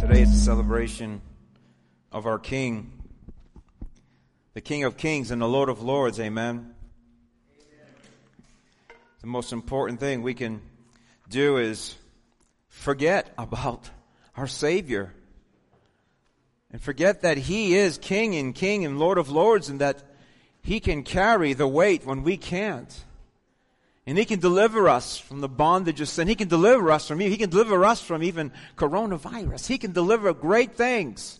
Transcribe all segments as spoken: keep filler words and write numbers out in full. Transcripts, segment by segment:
Today is a celebration of our King, the King of Kings and the Lord of Lords, amen. The most important thing we can do is forget about our Savior and forget that He is King and King and Lord of Lords, and that He can carry the weight when we can't. And He can deliver us from the bondage of sin. He can deliver us from you. He can deliver us from even coronavirus. He can deliver great things.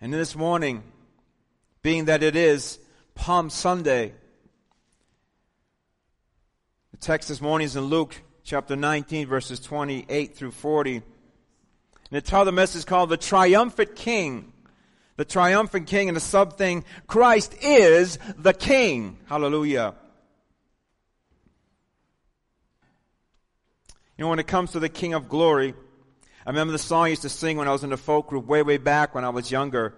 And this morning, being that it is Palm Sunday, the text this morning is in Luke chapter nineteen, verses twenty-eight through forty. And it's how the message is called, The Triumphant King. The Triumphant King, and the sub-thing, Christ is the King. Hallelujah. You know, when it comes to the King of Glory, I remember the song I used to sing when I was in the folk group way, way back when I was younger.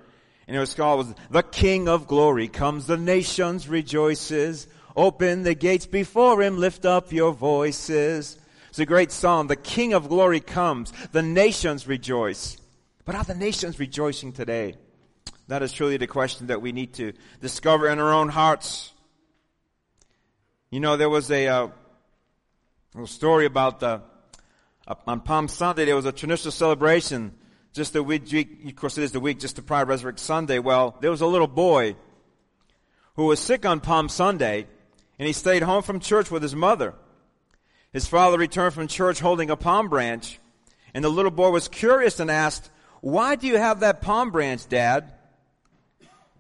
And it was called, The King of Glory comes, the nations rejoices. Open the gates before Him, lift up your voices. It's a great psalm. The King of Glory comes, the nations rejoice. But are the nations rejoicing today? That is truly the question that we need to discover in our own hearts. You know, there was a uh, little story about the, uh, on Palm Sunday, there was a traditional celebration just the week, of course it is the week just the prior Resurrection Sunday. Well, there was a little boy who was sick on Palm Sunday, and he stayed home from church with his mother. His father returned from church holding a palm branch, and the little boy was curious and asked, "Why do you have that palm branch, Dad?"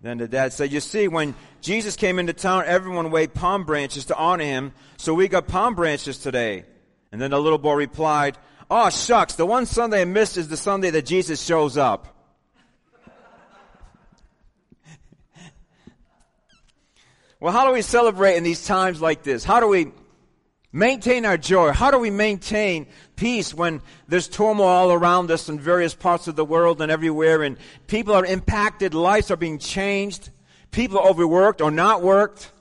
Then the dad said, "You see, when Jesus came into town, everyone waved palm branches to honor Him, so we got palm branches today." And then the little boy replied, "Oh, shucks, the one Sunday I missed is the Sunday that Jesus shows up." Well, how do we celebrate in these times like this? How do we maintain our joy? How do we maintain peace when there's turmoil all around us in various parts of the world and everywhere, and people are impacted, lives are being changed, people are overworked or not worked,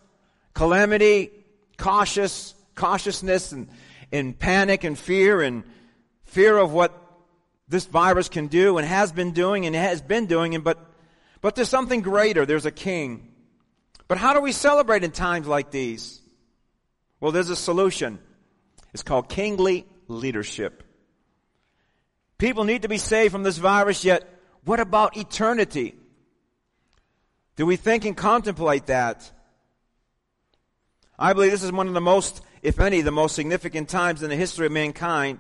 calamity, cautious, cautiousness, and, and panic and fear, and fear of what this virus can do and has been doing and has been doing, and but but there's something greater. There's a King. But how do we celebrate in times like these? Well, there's a solution. It's called kingly leadership. People need to be saved from this virus, yet what about eternity? Do we think and contemplate that? I believe this is one of the most, if any, the most significant times in the history of mankind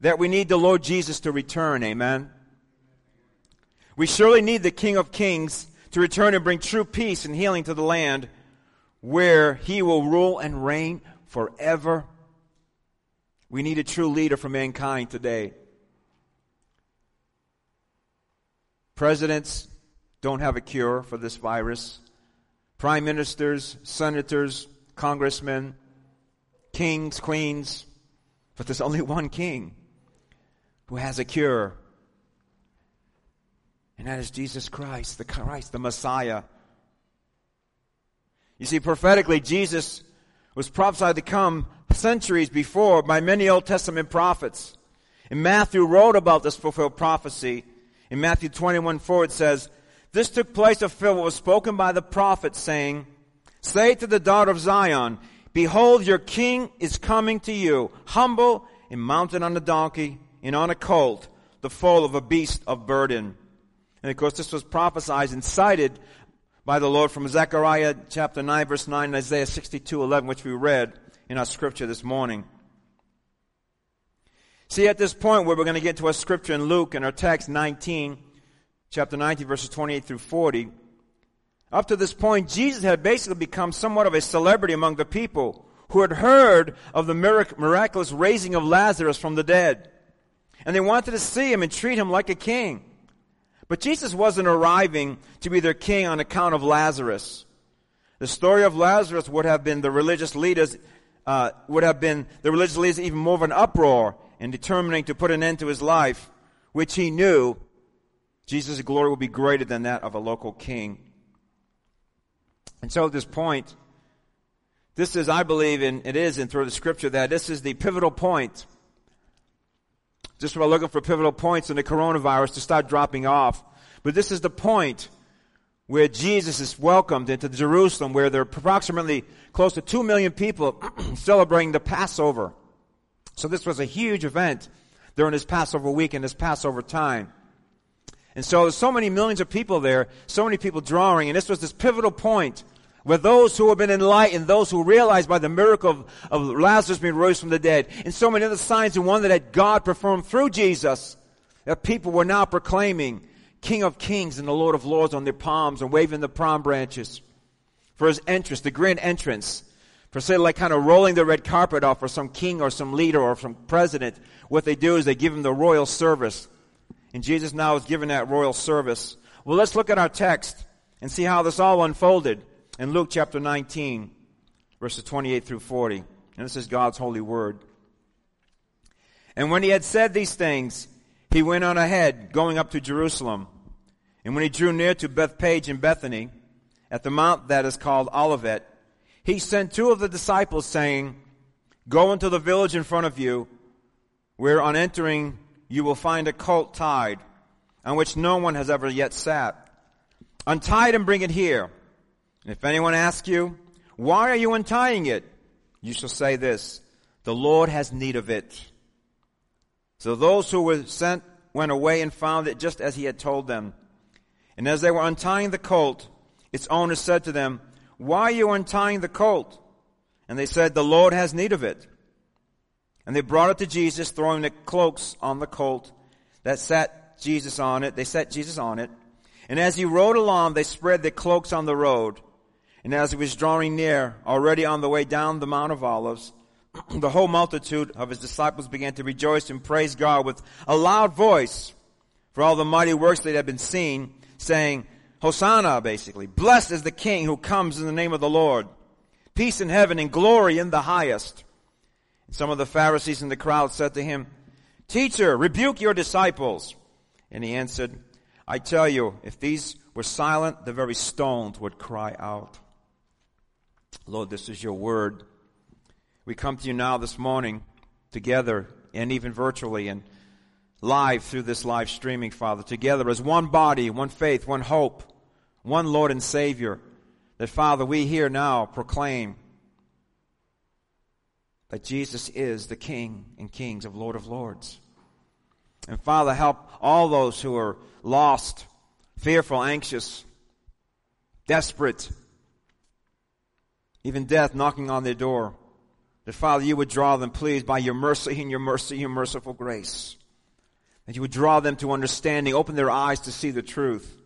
that we need the Lord Jesus to return, amen? We surely need the King of Kings to return and bring true peace and healing to the land, where He will rule and reign forever. We need a true leader for mankind today. Presidents don't have a cure for this virus. Prime ministers, senators, congressmen, kings, queens. But there's only one King who has a cure. And that is Jesus Christ, the Christ, the Messiah. You see, prophetically, Jesus was prophesied to come centuries before by many Old Testament prophets. And Matthew wrote about this fulfilled prophecy. In Matthew twenty-one four, it says, "This took place to fulfill what was spoken by the prophet, saying, Say to the daughter of Zion, Behold, your king is coming to you, humble and mounted on a donkey and on a colt, the foal of a beast of burden." And of course, this was prophesied and cited by the Lord from Zechariah chapter nine, verse nine, and Isaiah sixty-two eleven, which we read in our scripture this morning. See, at this point where we're going to get to our scripture in Luke and our text nineteen, chapter nineteen, verses twenty-eight through forty. Up to this point, Jesus had basically become somewhat of a celebrity among the people who had heard of the miraculous raising of Lazarus from the dead. And they wanted to see him and treat him like a king. But Jesus wasn't arriving to be their king on account of Lazarus. The story of Lazarus would have been the religious leaders, uh, would have been the religious leaders even more of an uproar in determining to put an end to his life, which he knew Jesus' glory would be greater than that of a local king. And so at this point, this is, I believe, and it is, and through the scripture, that this is the pivotal point. Just we're looking for pivotal points in the coronavirus to start dropping off. But this is the point where Jesus is welcomed into Jerusalem, where there are approximately close to two million people celebrating the Passover. So this was a huge event during this Passover week and this Passover time. And so there's so many millions of people there, so many people drawing, and this was this pivotal point where those who have been enlightened, those who realized by the miracle of, of Lazarus being raised from the dead, and so many other signs and wonder that God performed through Jesus, that people were now proclaiming King of Kings and the Lord of Lords on their palms and waving the palm branches for his entrance, the grand entrance, for say like kind of rolling the red carpet off for some king or some leader or some president. What they do is they give him the royal service, and Jesus now is given that royal service. Well, let's look at our text and see how this all unfolded. In Luke chapter nineteen, verses twenty-eight through forty. And this is God's holy word. And when he had said these things, he went on ahead, going up to Jerusalem. And when he drew near to Bethpage and Bethany, at the mount that is called Olivet, he sent two of the disciples, saying, "Go into the village in front of you, where on entering you will find a colt tied, on which no one has ever yet sat. Untie it and bring it here. And if anyone asks you, 'Why are you untying it?' you shall say this, 'The Lord has need of it.'" So those who were sent went away and found it just as he had told them. And as they were untying the colt, its owner said to them, "Why are you untying the colt?" And they said, "The Lord has need of it." And they brought it to Jesus, throwing the cloaks on the colt that sat Jesus on it. They set Jesus on it. And as he rode along, they spread their cloaks on the road. And as he was drawing near, already on the way down the Mount of Olives, the whole multitude of his disciples began to rejoice and praise God with a loud voice for all the mighty works that had been seen, saying, "Hosanna," basically. "Blessed is the King who comes in the name of the Lord. Peace in heaven and glory in the highest." Some of the Pharisees in the crowd said to him, "Teacher, rebuke your disciples." And he answered, "I tell you, if these were silent, the very stones would cry out." Lord, this is your word. We come to you now this morning together, and even virtually and live through this live streaming, Father, together as one body, one faith, one hope, one Lord and Savior, that, Father, we here now proclaim that Jesus is the King and Kings of Lord of Lords. And, Father, help all those who are lost, fearful, anxious, desperate, even death knocking on their door, that, Father, you would draw them, please, by your mercy and your mercy and your merciful grace, that you would draw them to understanding, open their eyes to see the truth.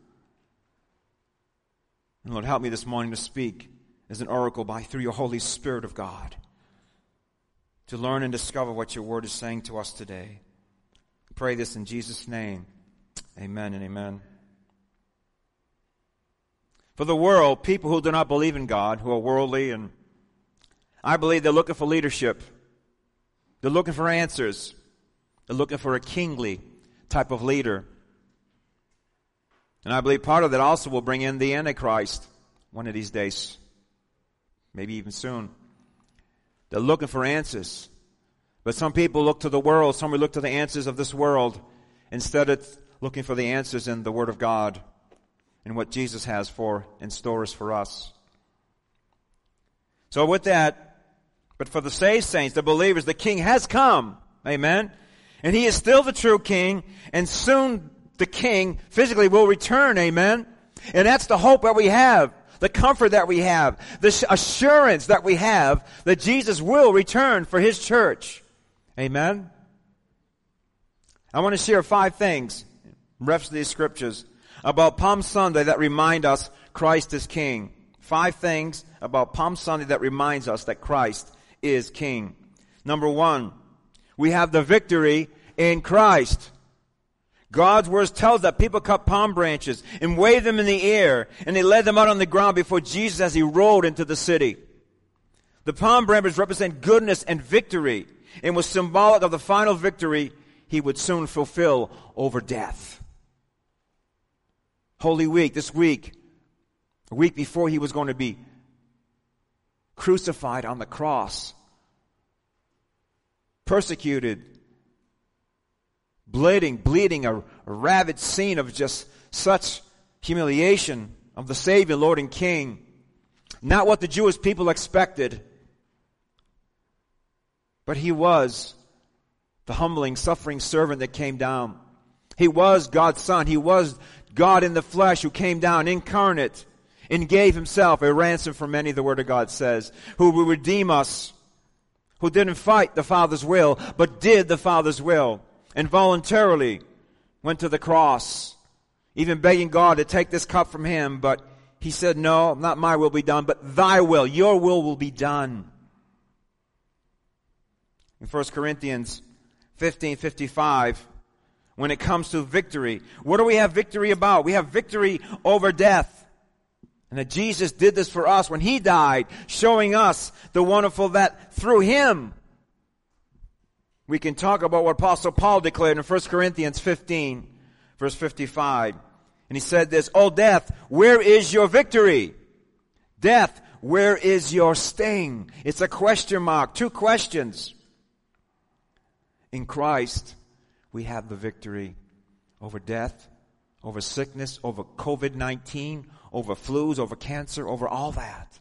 And, Lord, help me this morning to speak as an oracle by through your Holy Spirit of God, to learn and discover what your word is saying to us today. Pray this in Jesus' name. Amen and amen. For the world, people who do not believe in God, who are worldly, and I believe they're looking for leadership. They're looking for answers. They're looking for a kingly type of leader. And I believe part of that also will bring in the Antichrist one of these days, maybe even soon. They're looking for answers. But some people look to the world, some will look to the answers of this world, instead of looking for the answers in the Word of God and what Jesus has for and stores for us. So with that, but for the saved saints, the believers, the King has come. Amen. And he is still the true King, and soon the King physically will return. Amen. And that's the hope that we have, the comfort that we have, the assurance that we have that Jesus will return for his church. Amen. I want to share five things, reference these scriptures, about Palm Sunday that remind us Christ is King. Five things about Palm Sunday that reminds us that Christ is king. Number one, we have the victory in Christ. God's word tells that people cut palm branches and waved them in the air, and they laid them out on the ground before Jesus as he rolled into the city. The palm branches represent goodness and victory, and was symbolic of the final victory he would soon fulfill over death. Holy Week, this week, a week before he was going to be crucified on the cross, persecuted, bleeding, bleeding, a ravaged scene of just such humiliation of the Savior, Lord and King. Not what the Jewish people expected, but he was the humbling, suffering servant that came down. He was God's Son. He was God in the flesh who came down incarnate and gave himself a ransom for many, the Word of God says, who will redeem us, who didn't fight the Father's will, but did the Father's will, and voluntarily went to the cross, even begging God to take this cup from him. But he said, no, not my will be done, but thy will, your will will be done. In First Corinthians fifteen fifty-five, when it comes to victory, what do we have victory about? We have victory over death. And that Jesus did this for us when he died, showing us the wonderful that through him, we can talk about what Apostle Paul declared in First Corinthians fifteen, verse fifty-five. And he said this, O death, where is your victory? Death, where is your sting? It's a question mark, two questions. In Christ, we have the victory over death, over sickness, over covid nineteen, over flus, over cancer, over all that.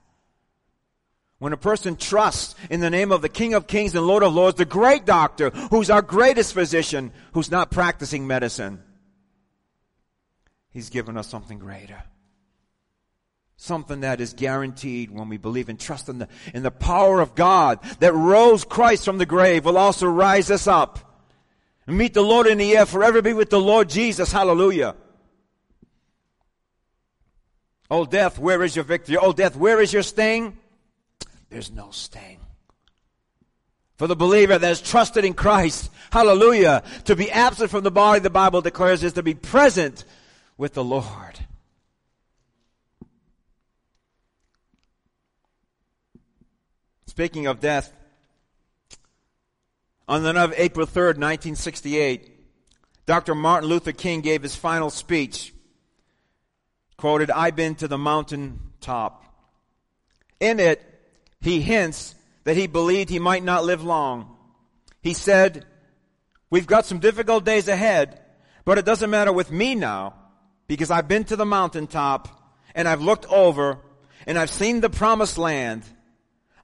When a person trusts in the name of the King of Kings and Lord of Lords, the great doctor, who's our greatest physician, who's not practicing medicine, he's given us something greater. Something that is guaranteed when we believe and trust in the, in the power of God that rose Christ from the grave will also rise us up and meet the Lord in the air, forever be with the Lord Jesus. Hallelujah. O death, where is your victory? O death, where is your sting? There's no sting. For the believer that is trusted in Christ, hallelujah, to be absent from the body, the Bible declares, is to be present with the Lord. Speaking of death, on the night of April third, nineteen sixty-eight, Doctor Martin Luther King gave his final speech, quoted, "I've been to the mountain top." In it, he hints that he believed he might not live long. He said, we've got some difficult days ahead, but it doesn't matter with me now, because I've been to the mountaintop, and I've looked over, and I've seen the promised land.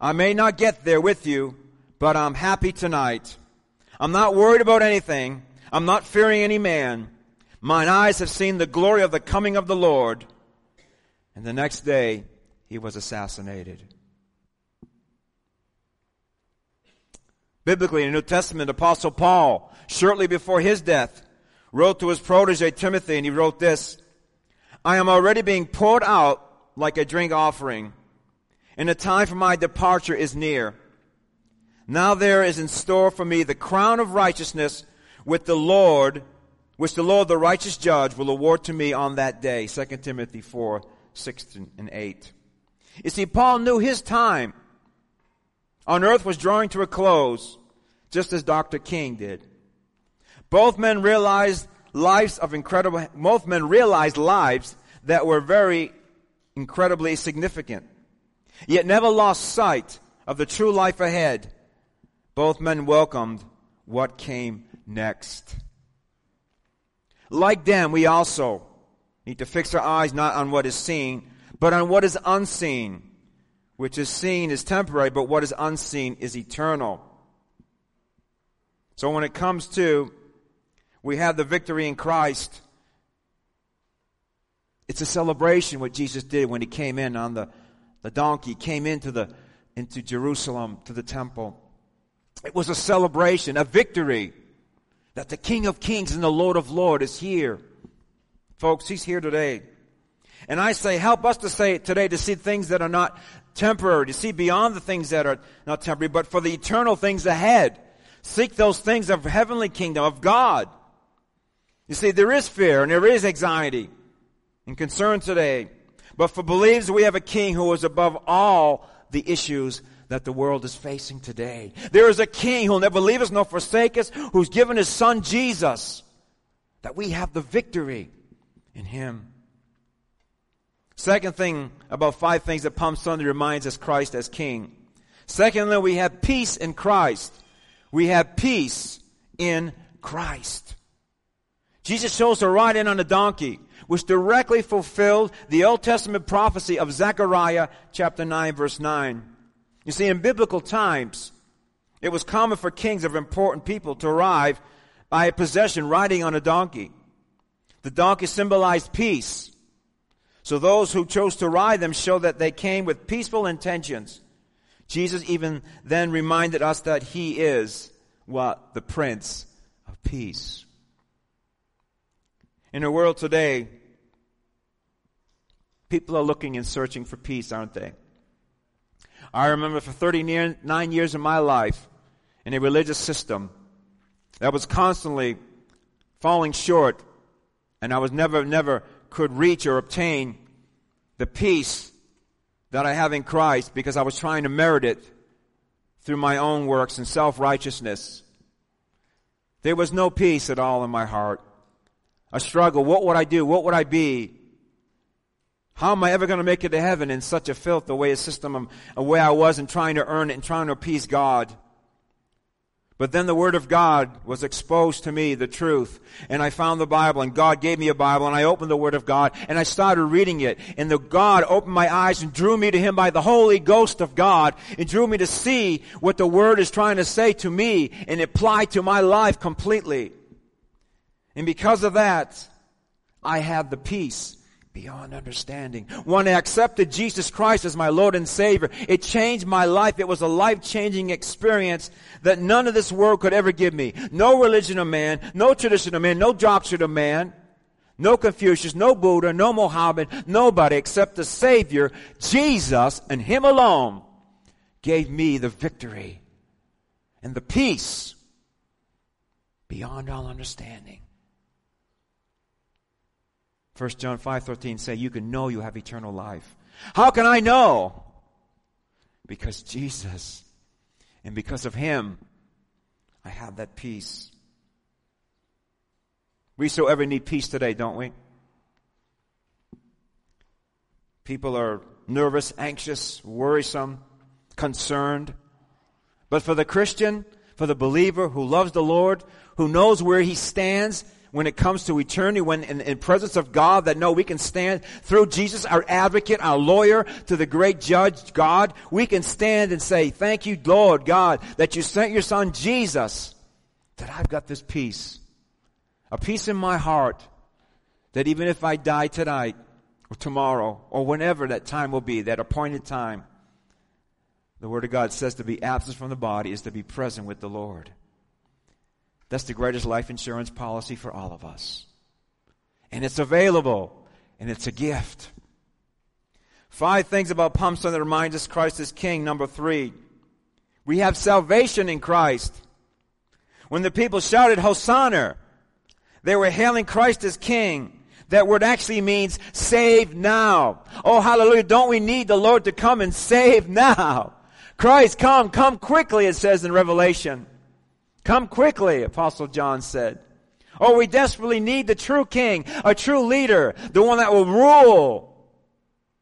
I may not get there with you, but I'm happy tonight. I'm not worried about anything. I'm not fearing any man. Mine eyes have seen the glory of the coming of the Lord. And the next day, he was assassinated. Biblically, in the New Testament, Apostle Paul, shortly before his death, wrote to his protege Timothy, and he wrote this, I am already being poured out like a drink offering, and the time for my departure is near. Now there is in store for me the crown of righteousness with the Lord, which the Lord, the righteous judge, will award to me on that day. Second Timothy four, six and eight. You see, Paul knew his time on earth was drawing to a close, just as Doctor King did. Both men realized lives of incredible, both men realized lives that were very incredibly significant, yet never lost sight of the true life ahead. Both men welcomed what came next. Like them, we also need to fix our eyes not on what is seen, but on what is unseen. Which is seen is temporary, but what is unseen is eternal. So when it comes to, we have the victory in Christ, it's a celebration what Jesus did when he came in on the, the donkey, came into the into Jerusalem, to the temple. It was a celebration, a victory, that the King of Kings and the Lord of Lords is here. Folks, he's here today. And I say, help us to say today to see things that are not temporary, to see beyond the things that are not temporary, but for the eternal things ahead. Seek those things of heavenly kingdom, of God. You see, there is fear and there is anxiety and concern today. But for believers, we have a king who is above all the issues that the world is facing today. There is a king who will never leave us nor forsake us, who's given his son Jesus, that we have the victory in him. Second thing, about five things that Palm Sunday reminds us Christ as king. Secondly, we have peace in Christ. We have peace in Christ. Jesus chose to ride in on a donkey, which directly fulfilled the Old Testament prophecy of Zechariah chapter nine, verse nine. You see, in biblical times, it was common for kings of important people to arrive by a possession riding on a donkey. The donkey symbolized peace. So those who chose to ride them show that they came with peaceful intentions. Jesus even then reminded us that he is, what, the Prince of Peace. In the world today, people are looking and searching for peace, aren't they? I remember for thirty-nine years of my life in a religious system that was constantly falling short, and I was never, never could reach or obtain the peace that I have in Christ, because I was trying to merit it through my own works and self-righteousness. There was no peace at all in my heart. A struggle. What would I do? What would I be? How am I ever going to make it to heaven in such a filth, the way a system, the way I was, and trying to earn it and trying to appease God? But then the Word of God was exposed to me, the truth. And I found the Bible, and God gave me a Bible, and I opened the Word of God, and I started reading it. And the God opened my eyes and drew me to Him by the Holy Ghost of God, and drew me to see what the Word is trying to say to me and apply to my life completely. And because of that, I had the peace beyond understanding. When I accepted Jesus Christ as my Lord and Savior, it changed my life. It was a life-changing experience that none of this world could ever give me. No religion of man, no tradition of man, no doctrine of man, no Confucius, no Buddha, no Mohammed, nobody except the Savior, Jesus, and Him alone gave me the victory and the peace beyond all understanding. First John five thirteen say, you can know you have eternal life. How can I know? Because Jesus, and because of Him, I have that peace. We so ever need peace today, don't we? People are nervous, anxious, worrisome, concerned. But for the Christian, for the believer who loves the Lord, who knows where he stands, when it comes to eternity, when in the presence of God, that no, we can stand through Jesus, our advocate, our lawyer, to the great judge, God. We can stand and say, thank you, Lord God, that you sent your son Jesus, that I've got this peace. A peace in my heart that even if I die tonight or tomorrow or whenever that time will be, that appointed time, the Word of God says to be absent from the body is to be present with the Lord. That's the greatest life insurance policy for all of us. And it's available, and it's a gift. Five things about Palm Sunday that reminds us Christ is king. Number three, we have salvation in Christ. When the people shouted, Hosanna, they were hailing Christ as king. That word actually means save now. Oh, hallelujah, don't we need the Lord to come and save now? Christ, come, come quickly, it says in Revelation. Come quickly, Apostle John said. Oh, we desperately need the true king, a true leader, the one that will rule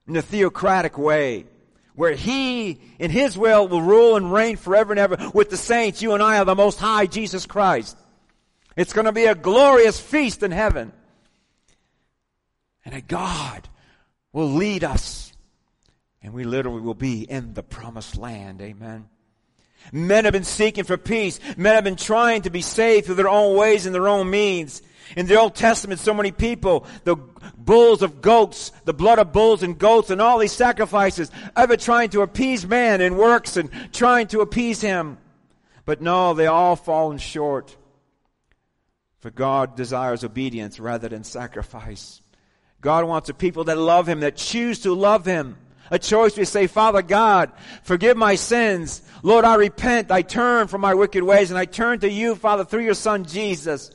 in a theocratic way, where he, in his will, will rule and reign forever and ever with the saints. You and I are the Most High, Jesus Christ. It's going to be a glorious feast in heaven. And a God will lead us, and we literally will be in the promised land. Amen. Men have been seeking for peace. Men have been trying to be saved through their own ways and their own means. In the Old Testament, so many people, the bulls of goats, the blood of bulls and goats and all these sacrifices, ever trying to appease man in works and trying to appease him. But no, they all fallen short. For God desires obedience rather than sacrifice. God wants a people that love Him, that choose to love Him, A choice to say, Father God, forgive my sins. Lord, I repent. I turn from my wicked ways, and I turn to you, Father, through your Son, Jesus,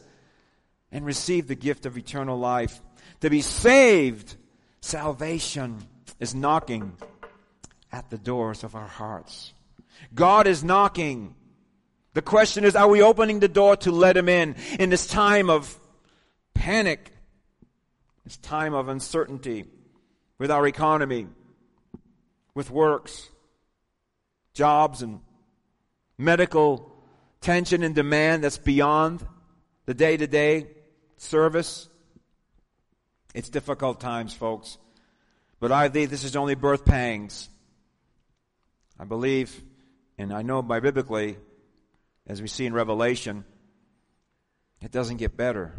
and receive the gift of eternal life. To be saved, salvation is knocking at the doors of our hearts. God is knocking. The question is, are we opening the door to let him in? In this time of panic, this time of uncertainty with our economy, with works, jobs, and medical tension and demand that's beyond the day-to-day service. It's difficult times, folks. But I believe this is only birth pangs. I believe, and I know by biblically, as we see in Revelation, it doesn't get better.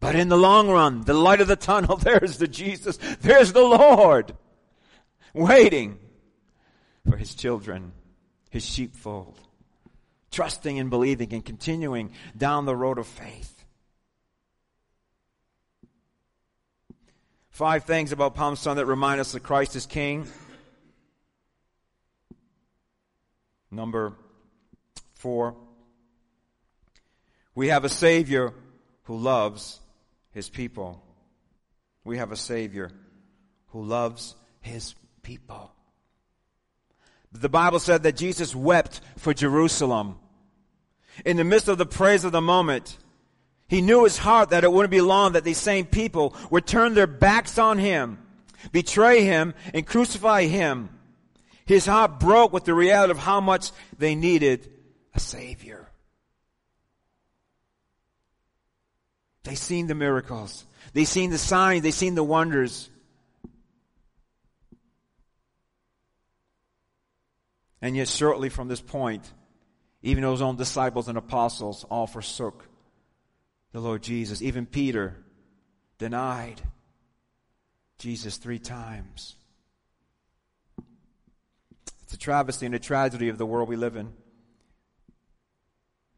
But in the long run, the light of the tunnel, there's the Jesus, there's the Lord, waiting for his children, his sheepfold, trusting and believing and continuing down the road of faith. Five things about Palm Sunday that remind us that Christ is King. Number four, we have a Savior who loves his people. We have a Savior who loves his people. The Bible said that Jesus wept for Jerusalem. In the midst of the praise of the moment, he knew his heart that it wouldn't be long that these same people would turn their backs on him, betray him, and crucify him. His heart broke with the reality of how much they needed a Savior. They've seen the miracles. They've seen the signs. They've seen the wonders. And yet shortly from this point, even those own disciples and apostles all forsook the Lord Jesus. Even Peter denied Jesus three times. It's a travesty and a tragedy of the world we live in.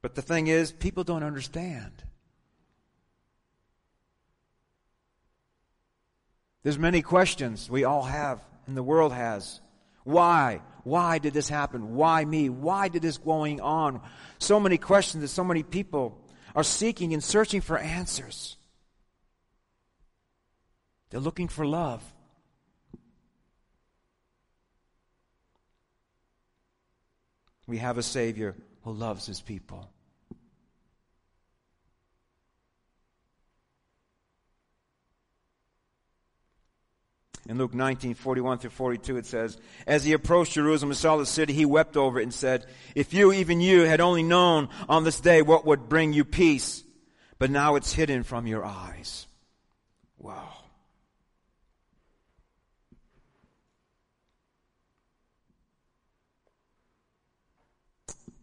But the thing is, people don't understand. There's many questions we all have and the world has. Why? Why did this happen? Why me? Why did this going on? So many questions that so many people are seeking and searching for answers. They're looking for love. We have a Savior who loves his people. In Luke nineteen, forty-one through forty-two, it says, as he approached Jerusalem and saw the city, he wept over it and said, if you, even you, had only known on this day what would bring you peace, but now it's hidden from your eyes. Wow.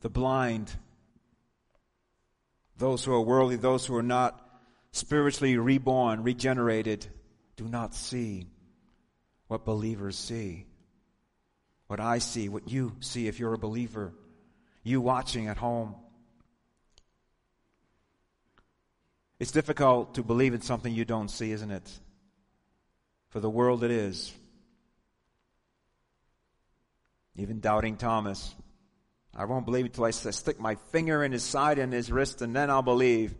The blind, those who are worldly, those who are not spiritually reborn, regenerated, do not see what believers see, what I see, what you see if you're a believer, you watching at home. It's difficult to believe in something you don't see, isn't it? For the world it is. Even doubting Thomas. I won't believe it till I stick my finger in his side and his wrist, and then I'll believe.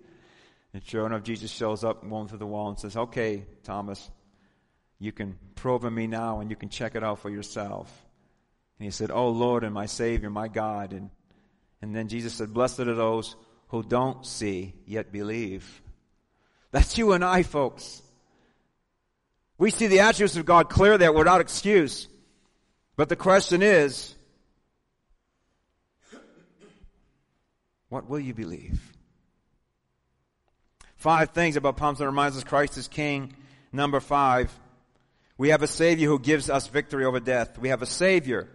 And sure enough, Jesus shows up and going through the wall and says, okay, Thomas, you can probe me now and you can check it out for yourself. And he said, oh Lord and my Savior, my God. And, and then Jesus said, blessed are those who don't see yet believe. That's you and I, folks. We see the attributes of God clear there without excuse. But the question is, what will you believe? Five things about Palm Sunday that reminds us Christ is King. Number five, we have a Savior who gives us victory over death. We have a Savior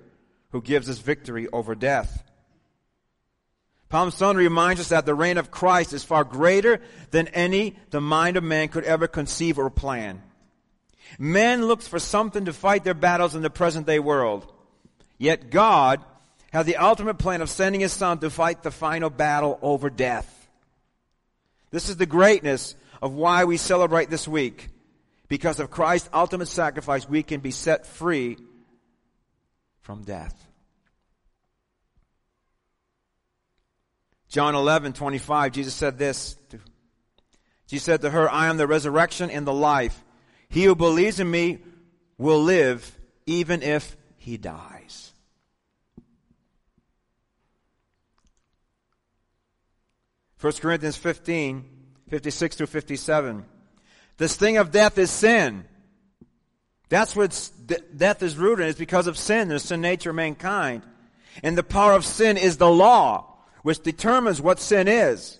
who gives us victory over death. Palm Sunday reminds us that the reign of Christ is far greater than any the mind of man could ever conceive or plan. Man looks for something to fight their battles in the present-day world. Yet God has the ultimate plan of sending His Son to fight the final battle over death. This is the greatness of why we celebrate this week. Because of Christ's ultimate sacrifice, we can be set free from death. John eleven twenty-five, Jesus said this. He said to her, I am the resurrection and the life. He who believes in me will live even if he dies. First Corinthians fifteen, fifty-six through fifty-seven. The sting of death is sin. That's what death is rooted in. It's because of sin. There's sin nature of mankind. And the power of sin is the law, which determines what sin is.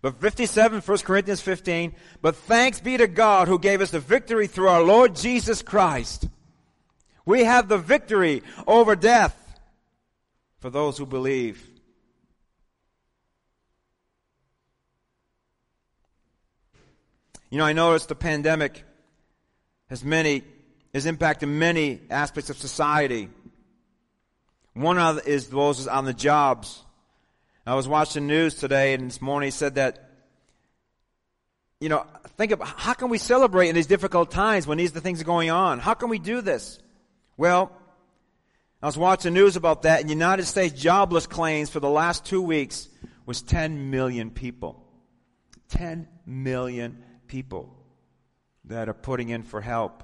But fifty-seven, First Corinthians fifteen, but thanks be to God who gave us the victory through our Lord Jesus Christ. We have the victory over death for those who believe. You know, I noticed the pandemic has many, has impacted many aspects of society. One of is those on the jobs. I was watching news today, and this morning he said that, you know, think about how can we celebrate in these difficult times when these the things are going on? How can we do this? Well, I was watching news about that, and United States jobless claims for the last two weeks was ten million people. ten million people that are putting in for help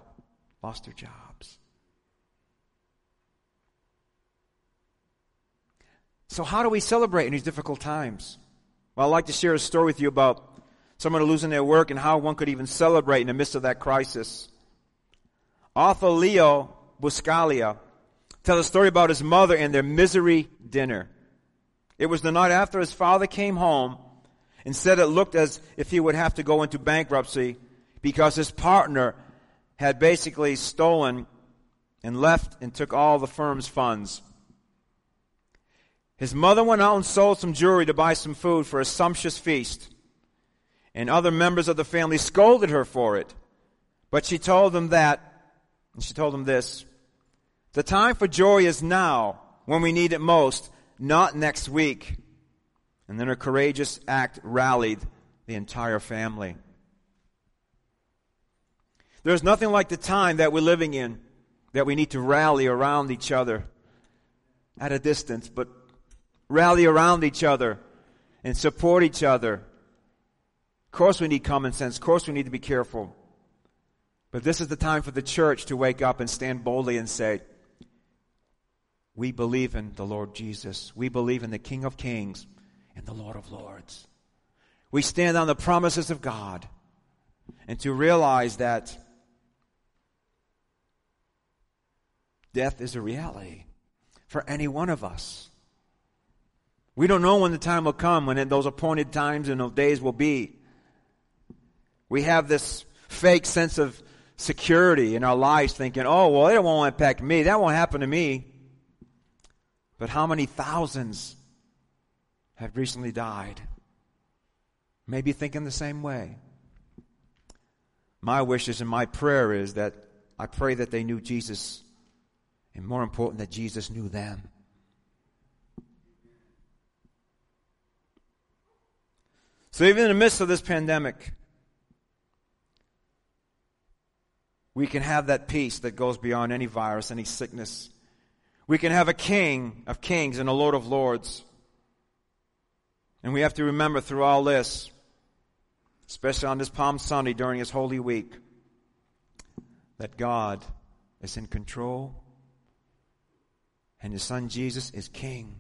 lost their jobs. So how do we celebrate in these difficult times? Well, I'd like to share a story with you about someone losing their work and how one could even celebrate in the midst of that crisis. Author Leo Buscaglia tells a story about his mother and their misery dinner. It was the night after his father came home and said it looked as if he would have to go into bankruptcy because his partner had basically stolen and left and took all the firm's funds. His mother went out and sold some jewelry to buy some food for a sumptuous feast. And other members of the family scolded her for it. But she told them that, and she told them this, the time for joy is now when we need it most, not next week. And then her courageous act rallied the entire family. There's nothing like the time that we're living in that we need to rally around each other at a distance, but rally around each other and support each other. Of course we need common sense. Of course we need to be careful. But this is the time for the church to wake up and stand boldly and say, we believe in the Lord Jesus. We believe in the King of Kings and the Lord of Lords. We stand on the promises of God. And to realize that death is a reality for any one of us. We don't know when the time will come, when those appointed times and those days will be. We have this fake sense of security in our lives thinking, oh, well, it won't impact me. That won't happen to me. But how many thousands have recently died? Maybe thinking the same way. My wishes and my prayer is that I pray that they knew Jesus, and more important, that Jesus knew them. So even in the midst of this pandemic, we can have that peace that goes beyond any virus, any sickness. We can have a King of Kings and a Lord of Lords. And we have to remember through all this, especially on this Palm Sunday during His Holy Week, that God is in control and His Son Jesus is King.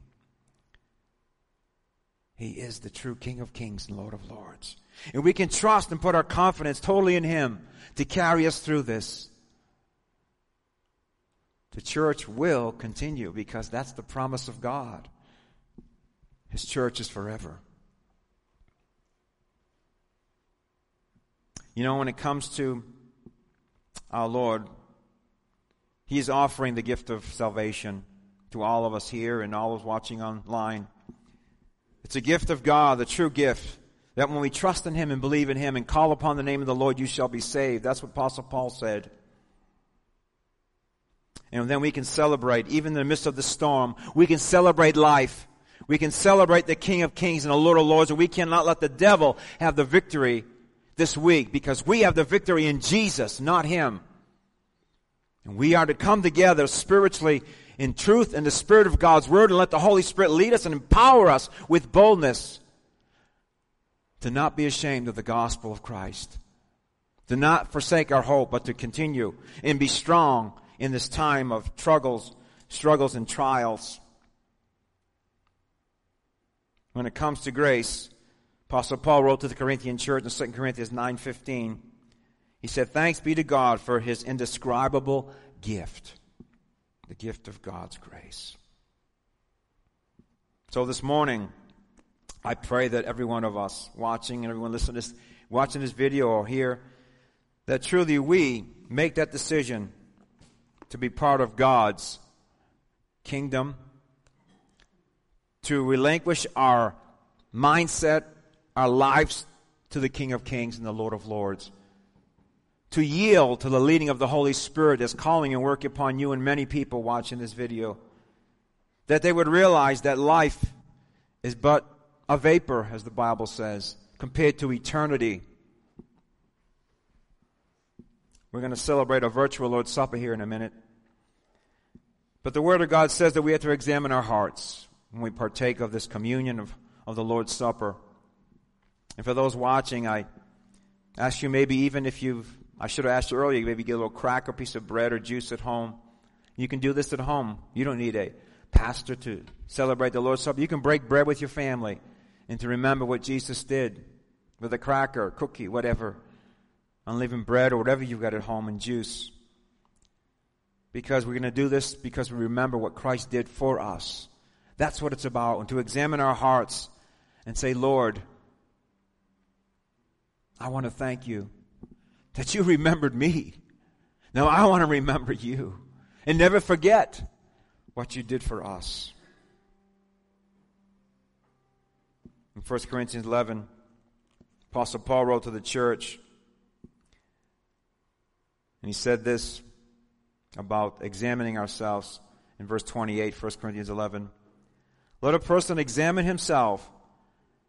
He is the true King of Kings and Lord of Lords. And we can trust and put our confidence totally in Him to carry us through this. The church will continue because that's the promise of God. His church is forever. You know, when it comes to our Lord, He's offering the gift of salvation to all of us here and all of us watching online. It's a gift of God, the true gift, that when we trust in Him and believe in Him and call upon the name of the Lord, you shall be saved. That's what Apostle Paul said. And then we can celebrate, even in the midst of the storm, we can celebrate life. We can celebrate the King of Kings and the Lord of Lords, and we cannot let the devil have the victory this week, because we have the victory in Jesus, not him. And we are to come together spiritually in truth and the Spirit of God's Word, and let the Holy Spirit lead us and empower us with boldness to not be ashamed of the gospel of Christ, to not forsake our hope, but to continue and be strong in this time of struggles, struggles and trials. When it comes to grace, Apostle Paul wrote to the Corinthian church in Second Corinthians nine fifteen. He said, "Thanks be to God for his indescribable gift," the gift of God's grace. So this morning, I pray that every one of us watching and everyone listening to this, watching this video or here, that truly we make that decision to be part of God's kingdom, to relinquish our mindset, our lives to the King of Kings and the Lord of Lords, to yield to the leading of the Holy Spirit that's calling and working upon you and many people watching this video, that they would realize that life is but a vapor, as the Bible says, compared to eternity. We're going to celebrate a virtual Lord's Supper here in a minute. But the Word of God says that we have to examine our hearts when we partake of this communion of, of the Lord's Supper. And for those watching, I ask you, maybe even if you've, I should have asked you earlier, maybe get a little cracker, piece of bread or juice at home. You can do this at home. You don't need a pastor to celebrate the Lord's Supper. You can break bread with your family and to remember what Jesus did with a cracker, cookie, whatever, unleavened bread or whatever you've got at home, and juice. Because we're going to do this because we remember what Christ did for us. That's what it's about, and to examine our hearts and say, Lord, I want to thank you that you remembered me. Now I want to remember you and never forget what you did for us. In First Corinthians eleven, Apostle Paul wrote to the church, and he said this about examining ourselves in verse twenty-eight, First Corinthians eleven. Let a person examine himself,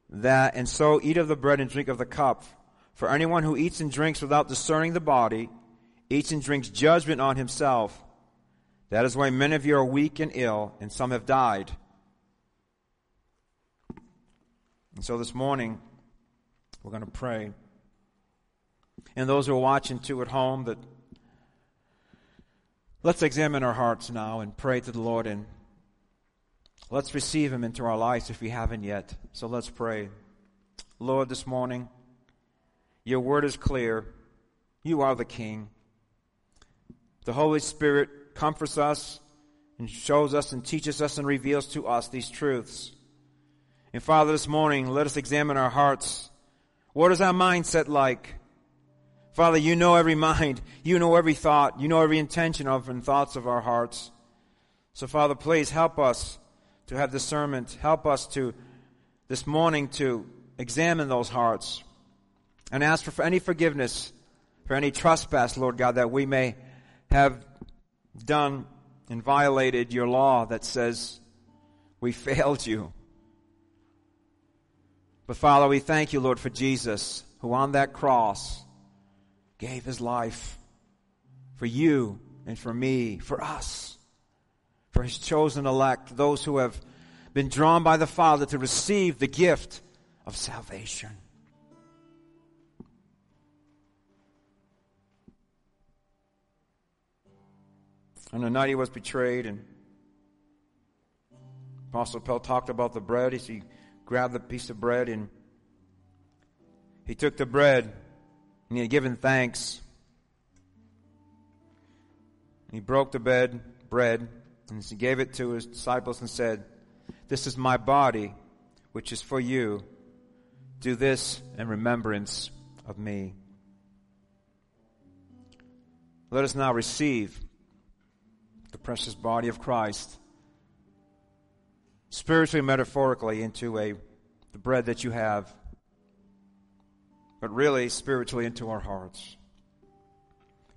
that and so eat of the bread and drink of the cup. For anyone who eats and drinks without discerning the body, eats and drinks judgment on himself. That is why many of you are weak and ill, and some have died. And so this morning, we're going to pray. And those who are watching too at home, that let's examine our hearts now and pray to the Lord, and let's receive him into our lives if we haven't yet. So let's pray. Lord, this morning, your word is clear. You are the King. The Holy Spirit comforts us and shows us and teaches us and reveals to us these truths. And Father, this morning, let us examine our hearts. What is our mindset like? Father, you know every mind. You know every thought. You know every intention of and thoughts of our hearts. So Father, please help us to have discernment. Help us to, this morning, to examine those hearts. And ask for, for any forgiveness, for any trespass, Lord God, that we may have done and violated your law that says we failed you. But Father, we thank you, Lord, for Jesus, who on that cross gave his life for you and for me, for us, for his chosen elect, those who have been drawn by the Father to receive the gift of salvation. On the night he was betrayed, and Apostle Paul talked about the bread. He grabbed the piece of bread, and he took the bread, and he had given thanks. And he broke the bread, bread, and he gave it to his disciples and said, "This is my body, which is for you. Do this in remembrance of me." Let us now receive the precious body of Christ, spiritually, metaphorically, into a the bread that you have, but really spiritually into our hearts.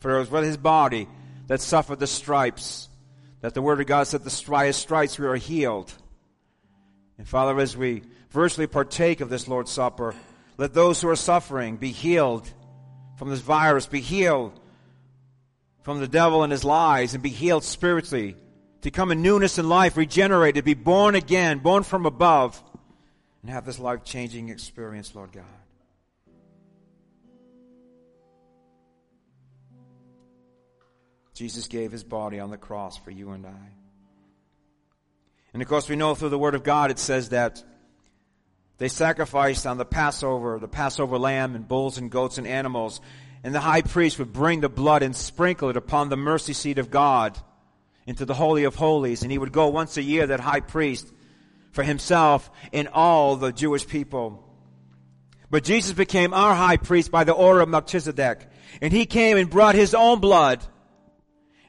For it was with his body that suffered the stripes, that the Word of God said, "The his stripes we are healed." And Father, as we virtually partake of this Lord's Supper, Let those who are suffering be healed from this virus, be healed from the devil and his lies, and be healed spiritually, to come in newness in life, regenerated, be born again, born from above, and have this life-changing experience, Lord God. Jesus gave his body on the cross for you and I. And of course we know through the Word of God it says that they sacrificed on the Passover, the Passover lamb and bulls and goats and animals. And the high priest would bring the blood and sprinkle it upon the mercy seat of God into the Holy of Holies. And he would go once a year, that high priest, for himself and all the Jewish people. But Jesus became our high priest by the order of Melchizedek. And he came and brought his own blood.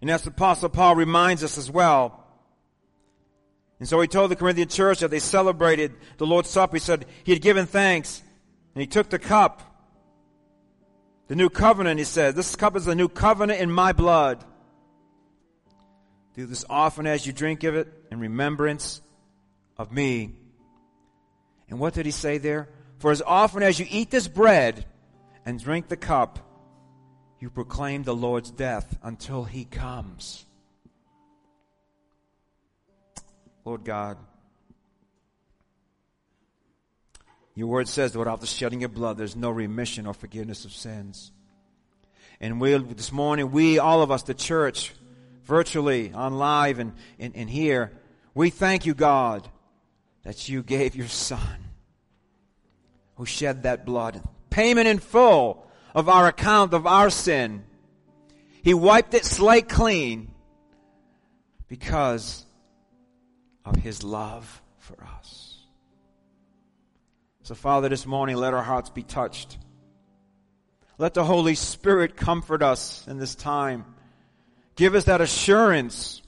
And as the Apostle Paul reminds us as well. And so he told the Corinthian church that they celebrated the Lord's Supper. He said he had given thanks. And he took the cup. The new covenant, he said. This cup is the new covenant in my blood. Do this often as you drink of it in remembrance of me. And what did he say there? For as often as you eat this bread and drink the cup, you proclaim the Lord's death until he comes. Lord God, your word says that without the shedding of blood, there's no remission or forgiveness of sins. And we, this morning, we, all of us, the church, virtually, on live and, and, and here, we thank you, God, that you gave your Son who shed that blood, payment in full of our account of our sin. He wiped it slate clean because of his love for us. So, Father, this morning, let our hearts be touched. Let the Holy Spirit comfort us in this time. Give us that assurance,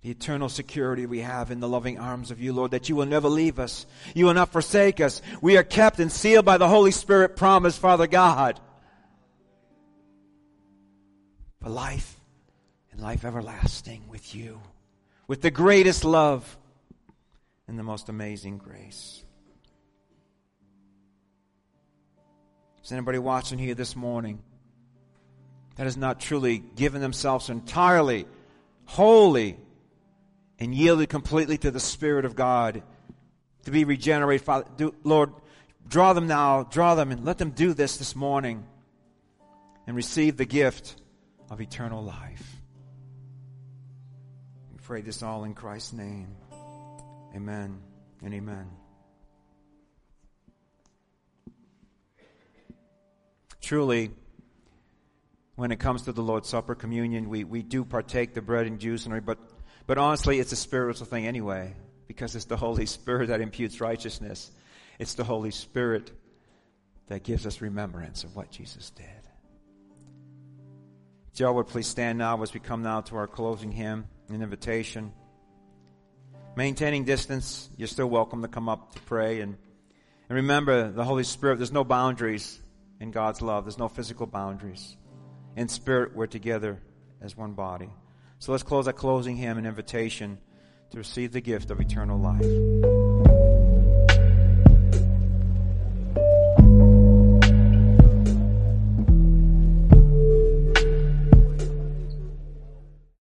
the eternal security we have in the loving arms of you, Lord, that you will never leave us. You will not forsake us. We are kept and sealed by the Holy Spirit promise, Father God, for life and life everlasting with you, with the greatest love and the most amazing grace. Is anybody watching here this morning that has not truly given themselves entirely, wholly, and yielded completely to the Spirit of God to be regenerated? Father, do, Lord, draw them now, draw them, and let them do this this morning and receive the gift of eternal life. We pray this all in Christ's name. Amen and amen. Truly, when it comes to the Lord's Supper, communion, we, we do partake the bread and juice, and but but honestly, it's a spiritual thing anyway, because it's the Holy Spirit that imputes righteousness. It's the Holy Spirit that gives us remembrance of what Jesus did. Joe would please stand now as we come now to our closing hymn and invitation. Maintaining distance, you're still welcome to come up to pray. And, and remember, the Holy Spirit, there's no boundaries in God's love. There's no physical boundaries. In spirit, we're together as one body. So let's close that closing hymn, an invitation to receive the gift of eternal life.